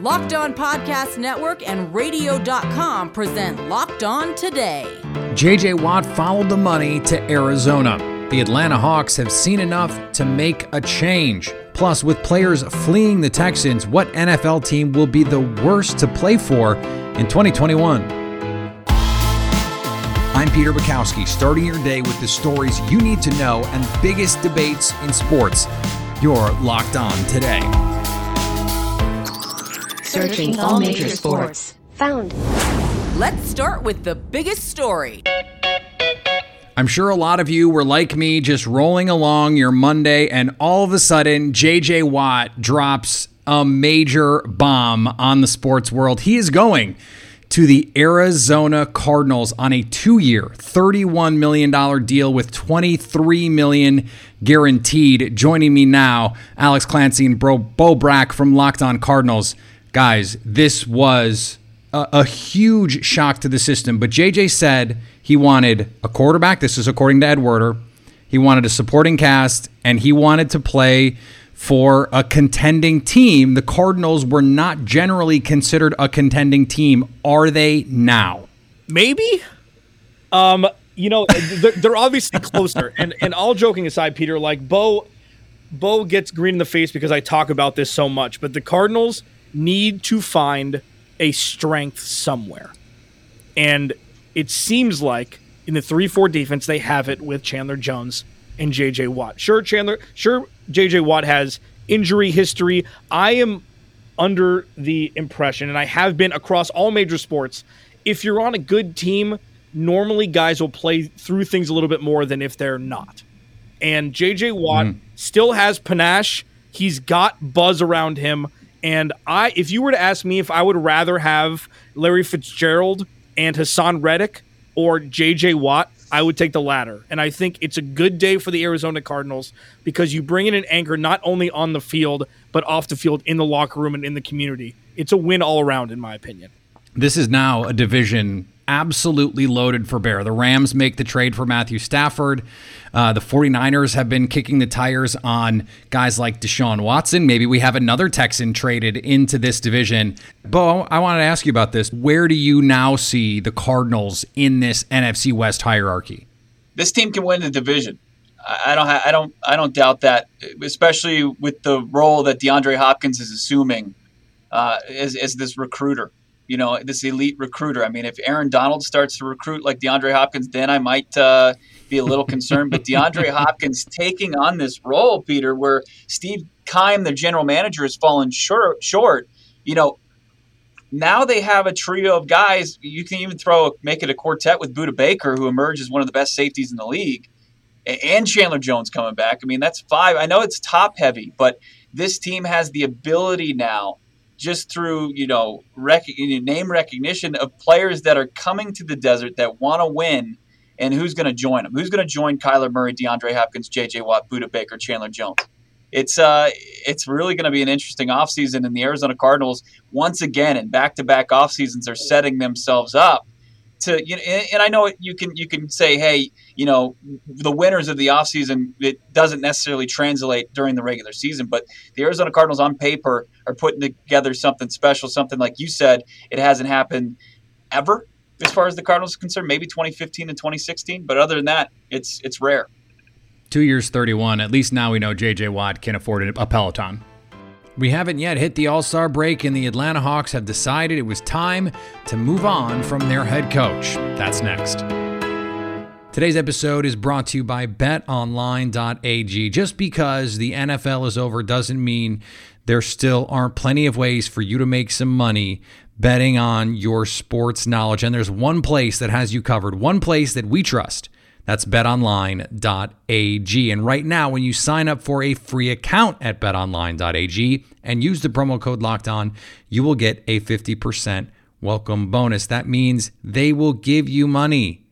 Locked On Podcast Network and Radio.com present Locked On Today. J.J. Watt followed the money to Arizona. The Atlanta Hawks have seen enough to make a change. Plus, with players fleeing the Texans, what NFL team will be the worst to play for in 2021? I'm Peter Bukowski, starting your day with the stories you need to know and the biggest debates in sports. You're Locked On Today. Searching all major sports. Found. Let's start with the biggest story. I'm sure a lot of you were like me, just rolling along your Monday, and all of a sudden, J.J. Watt drops a major bomb on the sports world. He is going to the Arizona Cardinals on a 2-year, $31 million deal with $23 million guaranteed. Joining me now, Alex Clancy and Bo Brack from Locked On Cardinals. Guys, this was a huge shock to the system, but J.J. said he wanted a quarterback. This is according to Ed Werder. He wanted a supporting cast, and he wanted to play for a contending team. The Cardinals were not generally considered a contending team. Are they now? Maybe. They're obviously closer. And all joking aside, Peter, like Bo gets green in the face because I talk about this so much, but the Cardinals need to find a strength somewhere. And it seems like in the 3-4 defense, they have it with Chandler Jones and J.J. Watt. Sure, J.J. Watt has injury history. I am under the impression, and I have been across all major sports, if you're on a good team, normally guys will play through things a little bit more than if they're not. And J.J. Watt still has panache. He's got buzz around him. And if you were to ask me if I would rather have Larry Fitzgerald and Hassan Reddick or J.J. Watt, I would take the latter. And I think it's a good day for the Arizona Cardinals because you bring in an anchor not only on the field, but off the field, in the locker room, and in the community. It's a win all around, in my opinion. This is now a division absolutely loaded for bear. The Rams make the trade for Matthew Stafford. The 49ers have been kicking the tires on guys like Deshaun Watson. Maybe we have another Texan traded into this division. Bo, I wanted to ask you about this. Where do you now see the Cardinals in this NFC West hierarchy? This team can win the division. I don't doubt that, especially with the role that DeAndre Hopkins is assuming as this recruiter. You know, this elite recruiter. I mean, if Aaron Donald starts to recruit like DeAndre Hopkins, then I might be a little concerned. But DeAndre Hopkins taking on this role, Peter, where Steve Keim, the general manager, has fallen short. You know, now they have a trio of guys. You can even make it a quartet with Budda Baker, who emerged as one of the best safeties in the league, and Chandler Jones coming back. I mean, that's five. I know it's top heavy, but this team has the ability now, just through, you know, name recognition of players that are coming to the desert that want to win, and who's going to join them? Who's going to join Kyler Murray, DeAndre Hopkins, J.J. Watt, Budda Baker, Chandler Jones? It's really going to be an interesting offseason, and the Arizona Cardinals, once again, in back-to-back offseasons, are setting themselves up to, you know, and I know you can say, hey, you know, the winners of the offseason, it doesn't necessarily translate during the regular season, but the Arizona Cardinals on paper are putting together something special, something like you said, it hasn't happened ever as far as the Cardinals are concerned, maybe 2015 and 2016, but other than that, it's rare. 2 years, 31, at least now we know J.J. Watt can afford a Peloton. We haven't yet hit the All-Star break, and the Atlanta Hawks have decided it was time to move on from their head coach. That's next. Today's episode is brought to you by betonline.ag. Just because the NFL is over doesn't mean there still aren't plenty of ways for you to make some money betting on your sports knowledge. And there's one place that has you covered, one place that we trust. That's betonline.ag. And right now, when you sign up for a free account at betonline.ag and use the promo code LOCKEDON, you will get a 50% welcome bonus. That means they will give you money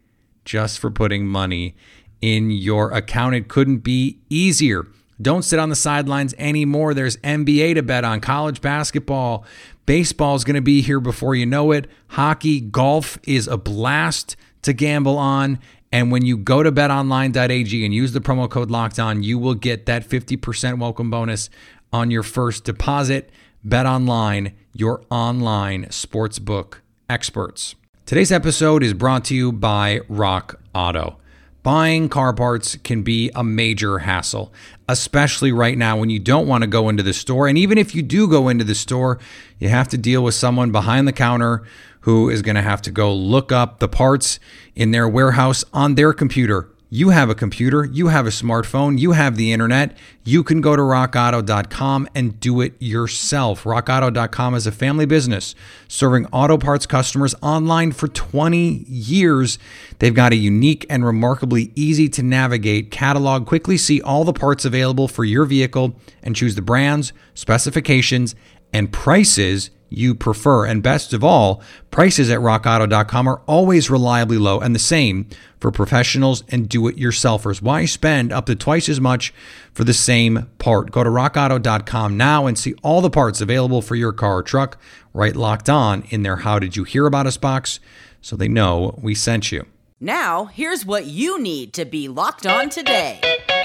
just for putting money in your account. It couldn't be easier. Don't sit on the sidelines anymore. There's NBA to bet on, college basketball. Baseball is going to be here before you know it. Hockey, golf is a blast to gamble on. And when you go to betonline.ag and use the promo code LOCKEDON, you will get that 50% welcome bonus on your first deposit. BetOnline, your online sportsbook experts. Today's episode is brought to you by Rock Auto. Buying car parts can be a major hassle, especially right now when you don't want to go into the store. And even if you do go into the store, you have to deal with someone behind the counter who is going to have to go look up the parts in their warehouse on their computer. You have a computer, you have a smartphone, you have the internet. You can go to rockauto.com and do it yourself. Rockauto.com is a family business serving auto parts customers online for 20 years. They've got a unique and remarkably easy to navigate catalog. Quickly see all the parts available for your vehicle and choose the brands, specifications, and prices you prefer. And best of all, prices at rockauto.com are always reliably low, and the same for professionals and do-it-yourselfers. Why spend up to twice as much for the same part? Go to rockauto.com now and see all the parts available for your car or truck. Right Locked On in their How Did You Hear About Us box, so they know we sent you. Now, here's what you need to be locked on today.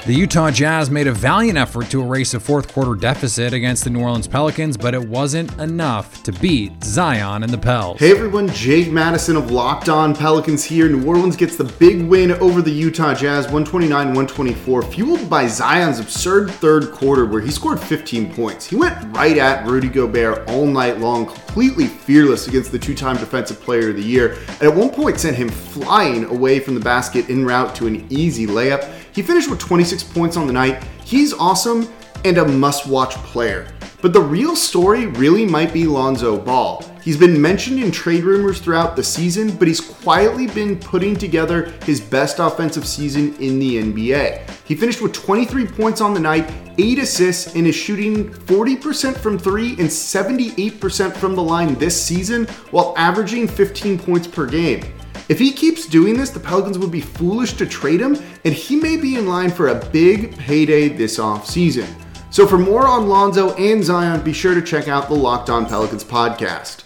The Utah Jazz made a valiant effort to erase a fourth quarter deficit against the New Orleans Pelicans, but it wasn't enough to beat Zion and the Pels. Hey everyone, Jake Madison of Locked On Pelicans here. New Orleans gets the big win over the Utah Jazz, 129-124, fueled by Zion's absurd third quarter where he scored 15 points. He went right at Rudy Gobert all night long, completely fearless against the two-time Defensive Player of the Year, and at one point sent him flying away from the basket en route to an easy layup. He finished with 26 points on the night. He's awesome and a must-watch player. But the real story really might be Lonzo Ball. He's been mentioned in trade rumors throughout the season, but he's quietly been putting together his best offensive season in the NBA. He finished with 23 points on the night, 8 assists, and is shooting 40% from 3 and 78% from the line this season while averaging 15 points per game. If he keeps doing this, the Pelicans would be foolish to trade him, and he may be in line for a big payday this offseason. So for more on Lonzo and Zion, be sure to check out the Locked On Pelicans podcast.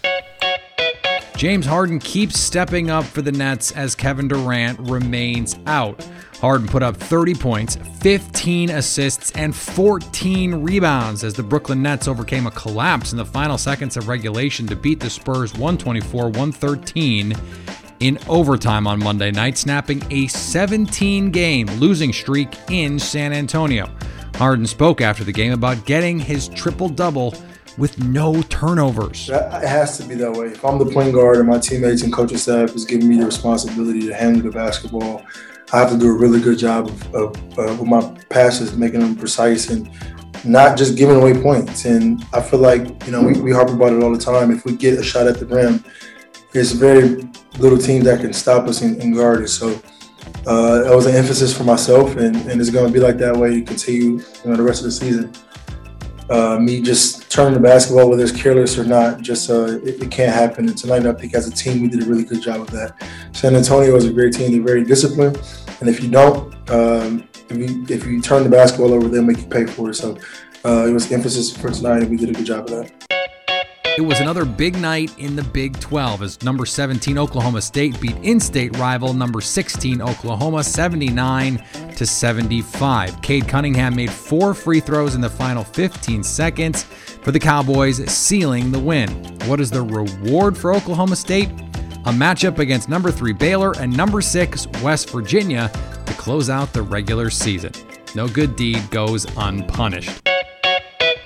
James Harden keeps stepping up for the Nets as Kevin Durant remains out. Harden put up 30 points, 15 assists, and 14 rebounds as the Brooklyn Nets overcame a collapse in the final seconds of regulation to beat the Spurs 124-113. in overtime on Monday night, snapping a 17-game losing streak in San Antonio. Harden spoke after the game about getting his triple-double with no turnovers. It has to be that way. If I'm the point guard and my teammates and coaching staff is giving me the responsibility to handle the basketball, I have to do a really good job of with my passes, making them precise and not just giving away points. And I feel like, you know, we harp about it all the time. If we get a shot at the rim, it's a very little team that can stop us and guard us. So that was an emphasis for myself, and it's going to be like that way continue, the rest of the season. Me just turning the basketball, whether it's careless or not, just it can't happen. And tonight, I think as a team, we did a really good job of that. San Antonio was a great team. They're very disciplined, and if you don't, if you turn the basketball over, they'll make you pay for it. So it was emphasis for tonight, and we did a good job of that. It was another big night in the Big 12 as number 17 Oklahoma State beat in-state rival number 16 Oklahoma 79-75. Cade Cunningham made 4 free throws in the final 15 seconds for the Cowboys, sealing the win. What is the reward for Oklahoma State? A matchup against number 3 Baylor and number 6 West Virginia to close out the regular season. No good deed goes unpunished.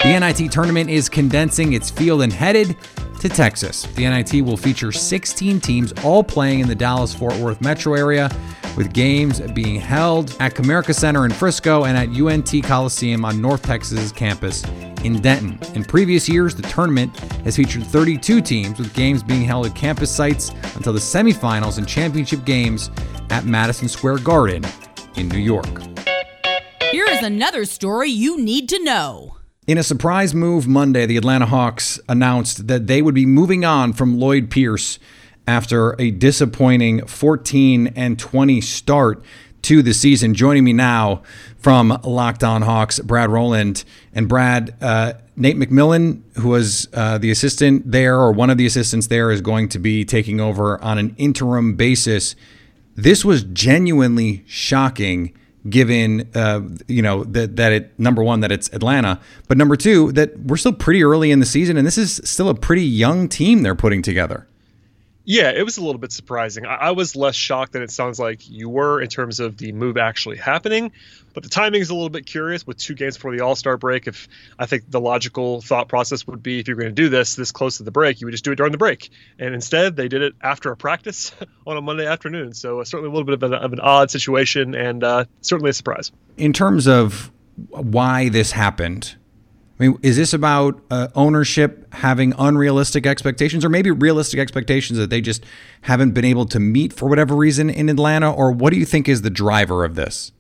The NIT tournament is condensing its field and headed to Texas. The NIT will feature 16 teams all playing in the Dallas-Fort Worth metro area, with games being held at Comerica Center in Frisco and at UNT Coliseum on North Texas' campus in Denton. In previous years, the tournament has featured 32 teams, with games being held at campus sites until the semifinals and championship games at Madison Square Garden in New York. Here is another story you need to know. In a surprise move Monday, the Atlanta Hawks announced that they would be moving on from Lloyd Pierce after a disappointing 14-20 start to the season. Joining me now from Locked On Hawks, Brad Rowland. And Brad, Nate McMillan, who was the assistant there, or one of the assistants there, is going to be taking over on an interim basis. This was genuinely shocking, given that number one, that it's Atlanta, but number two, that we're still pretty early in the season, and this is still a pretty young team they're putting together. Yeah, it was a little bit surprising. I was less shocked than it sounds like you were in terms of the move actually happening, but the timing is a little bit curious with 2 games before the All-Star break. If I think the logical thought process would be, if you're going to do this close to the break, you would just do it during the break. And instead, they did it after a practice on a Monday afternoon. So certainly a little bit of an odd situation, and certainly a surprise. In terms of why this happened, I mean, is this about ownership having unrealistic expectations, or maybe realistic expectations that they just haven't been able to meet for whatever reason in Atlanta? Or what do you think is the driver of this?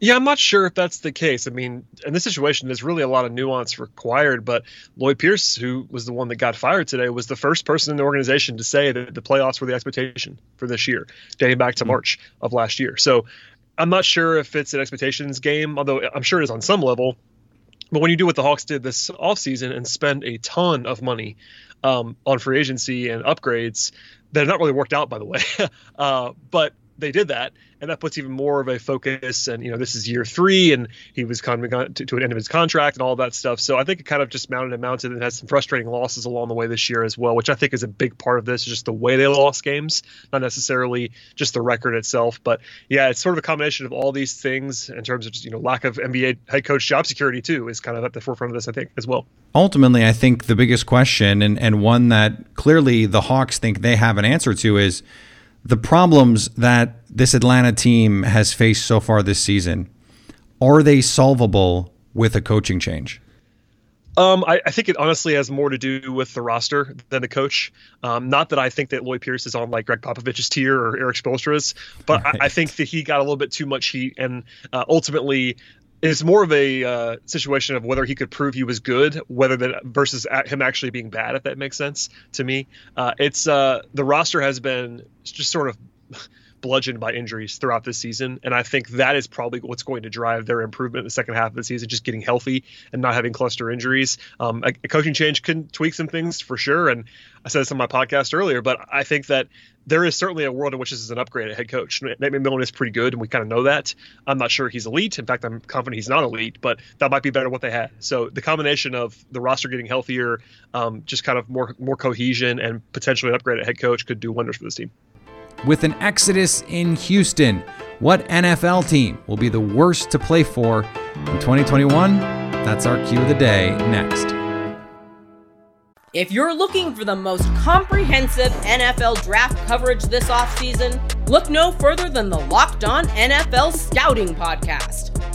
Yeah, I'm not sure if that's the case. I mean, in this situation, there's really a lot of nuance required, but Lloyd Pierce, who was the one that got fired today, was the first person in the organization to say that the playoffs were the expectation for this year, dating back to March of last year. So I'm not sure if it's an expectations game, although I'm sure it is on some level. But when you do what the Hawks did this offseason and spend a ton of money on free agency and upgrades that have not really worked out, by the way, but they did that, and that puts even more of a focus. And, this is year 3, and he was coming to an end of his contract and all that stuff. So I think it kind of just mounted and had some frustrating losses along the way this year as well, which I think is a big part of this, just the way they lost games, not necessarily just the record itself. But yeah, it's sort of a combination of all these things in terms of just, lack of NBA head coach job security too is kind of at the forefront of this, I think, as well. Ultimately, I think the biggest question, and one that clearly the Hawks think they have an answer to, is the problems that this Atlanta team has faced so far this season. Are they solvable with a coaching change? I think it honestly has more to do with the roster than the coach. Not that I think that Lloyd Pierce is on like Greg Popovich's tier or Eric Spoelstra's, but right. I think that he got a little bit too much heat, and ultimately it's more of a situation of whether he could prove he was good, versus him actually being bad, if that makes sense to me. It's the roster has been just sort of bludgeoned by injuries throughout this season, and I think that is probably what's going to drive their improvement in the second half of the season, just getting healthy and not having cluster injuries. A coaching change can tweak some things for sure, and I said this on my podcast earlier, but I think that there is certainly a world in which this is an upgrade at head coach. Nate McMillan is pretty good, and we kind of know that. I'm not sure he's elite. In fact, I'm confident he's not elite, but that might be better what they had. So the combination of the roster getting healthier, just kind of more cohesion, and potentially an upgrade at head coach could do wonders for this team. With an exodus in Houston, what NFL team will be the worst to play for in 2021? That's our cue of the day next. If you're looking for the most comprehensive NFL draft coverage this offseason, look no further than the Locked On NFL Scouting Podcast.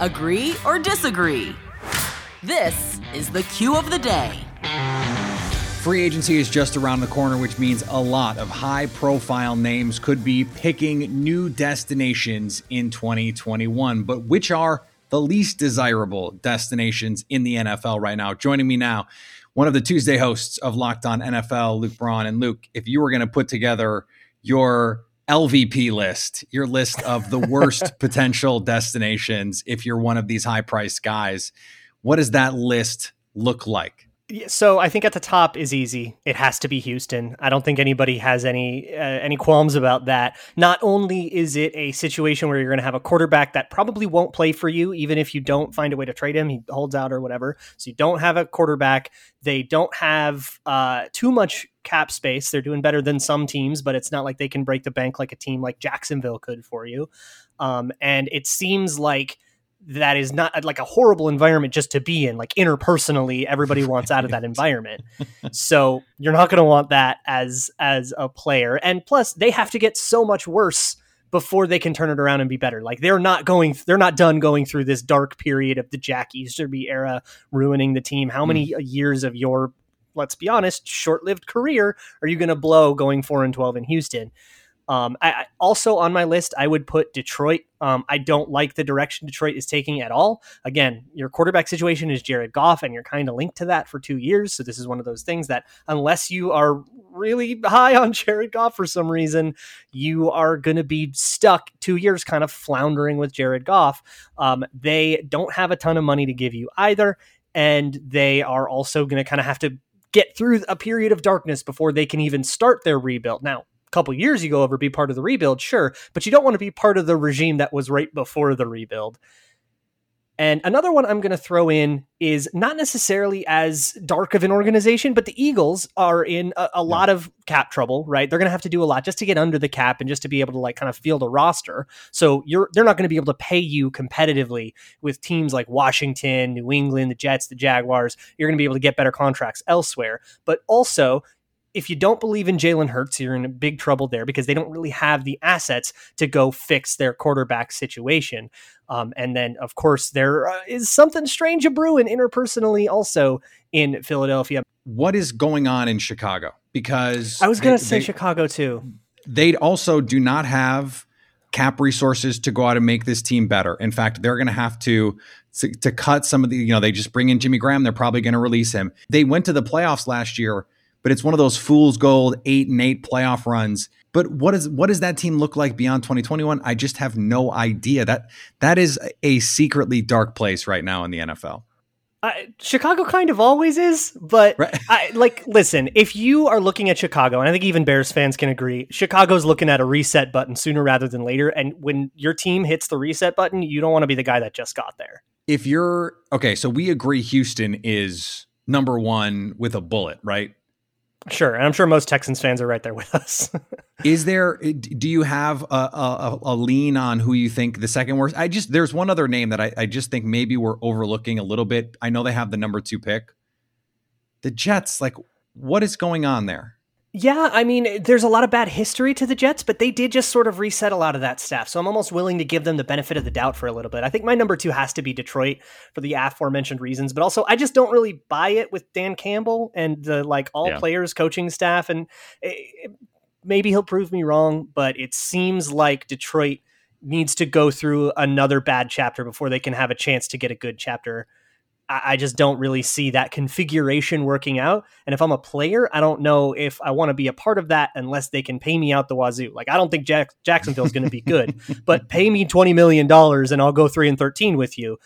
Agree or disagree? This is the cue of the day. Free agency is just around the corner, which means a lot of high-profile names could be picking new destinations in 2021. But which are the least desirable destinations in the NFL right now? Joining me now, one of the Tuesday hosts of Locked On NFL, Luke Braun. And Luke, if you were going to put together your LVP list, your list of the worst potential destinations, if you're one of these high-priced guys, what does that list look like? So I think at the top is easy. It has to be Houston. I don't think anybody has any qualms about that. Not only is it a situation where you're going to have a quarterback that probably won't play for you, even if you don't find a way to trade him, he holds out or whatever. So you don't have a quarterback. They don't have too much cap space. They're doing better than some teams, but it's not like they can break the bank like a team like Jacksonville could for you. And it seems like that is not like a horrible environment just to be in. Like interpersonally, everybody wants out of that environment. So you're not going to want that as a player. And plus they have to get so much worse before they can turn it around and be better. Like they're not done going through this dark period of the Jack Easterby era, ruining the team. How many years of your, let's be honest, short-lived career are you going to blow going 4-12 in Houston? I also on my list, I would put Detroit. I don't like the direction Detroit is taking at all. Again, your quarterback situation is Jared Goff, and you're kind of linked to that for 2 years. So this is one of those things that unless you are really high on Jared Goff for some reason, you are going to be stuck 2 years kind of floundering with Jared Goff. They don't have a ton of money to give you either, and they are also going to kind of have to get through a period of darkness before they can even start their rebuild. Now, couple years you go over, be part of the rebuild, sure, but you don't want to be part of the regime that was right before the rebuild. And another one I'm going to throw in is not necessarily as dark of an organization, but the Eagles are in a lot of cap trouble, right? They're going to have to do a lot just to get under the cap and just to be able to like kind of field a roster. So they're not going to be able to pay you competitively with teams like Washington, New England, the Jets, the Jaguars. You're going to be able to get better contracts elsewhere, but also if you don't believe in Jalen Hurts, you're in big trouble there because they don't really have the assets to go fix their quarterback situation. And then, of course, there is something strange brewing interpersonally also in Philadelphia. What is going on in Chicago? Because I was going to say Chicago, too. They also do not have cap resources to go out and make this team better. In fact, they're going to have to cut some of the, you know, they just bring in Jimmy Graham. They're probably going to release him. They went to the playoffs last year, but it's one of those fool's gold 8-8 playoff runs. But what does that team look like beyond 2021? I just have no idea. That is a secretly dark place right now in the NFL. Chicago kind of always is, but right. Listen, if you are looking at Chicago, and I think even Bears fans can agree, Chicago's looking at a reset button sooner rather than later. And when your team hits the reset button, you don't want to be the guy that just got there. So we agree Houston is number one with a bullet, right? Sure. And I'm sure most Texans fans are right there with us. Do you have a lean on who you think the second worst? There's one other name that I just think maybe we're overlooking a little bit. I know they have the number 2 pick. The Jets, like what is going on there? Yeah, I mean, there's a lot of bad history to the Jets, but they did just sort of reset a lot of that staff. So I'm almost willing to give them the benefit of the doubt for a little bit. I think my number 2 has to be Detroit for the aforementioned reasons, but also I just don't really buy it with Dan Campbell and the players, coaching staff. And maybe he'll prove me wrong, but it seems like Detroit needs to go through another bad chapter before they can have a chance to get a good chapter. I just don't really see that configuration working out. And if I'm a player, I don't know if I want to be a part of that unless they can pay me out the wazoo. Like, I don't think Jacksonville is going to be good, but pay me $20 million and I'll go 3-13 with you.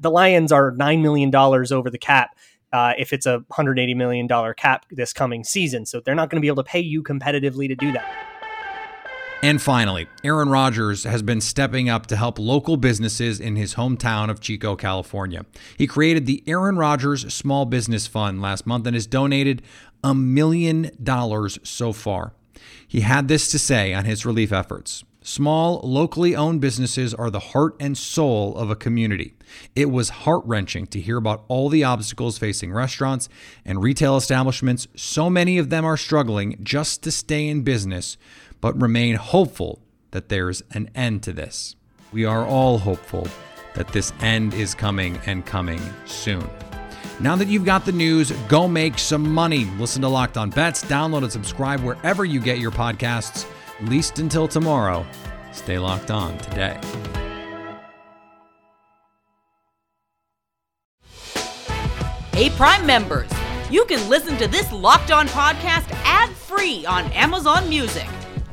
The Lions are $9 million over the cap if it's a $180 million cap this coming season. So they're not going to be able to pay you competitively to do that. And finally, Aaron Rodgers has been stepping up to help local businesses in his hometown of Chico, California. He created the Aaron Rodgers Small Business Fund last month and has donated $1 million so far. He had this to say on his relief efforts. Small, locally owned businesses are the heart and soul of a community. It was heart-wrenching to hear about all the obstacles facing restaurants and retail establishments. So many of them are struggling just to stay in business, but remain hopeful that there's an end to this. We are all hopeful that this end is coming and coming soon. Now that you've got the news, go make some money. Listen to Locked On Bets, download and subscribe wherever you get your podcasts. At least until tomorrow, stay locked on today. Hey, Prime members, you can listen to this Locked On podcast ad-free on Amazon Music.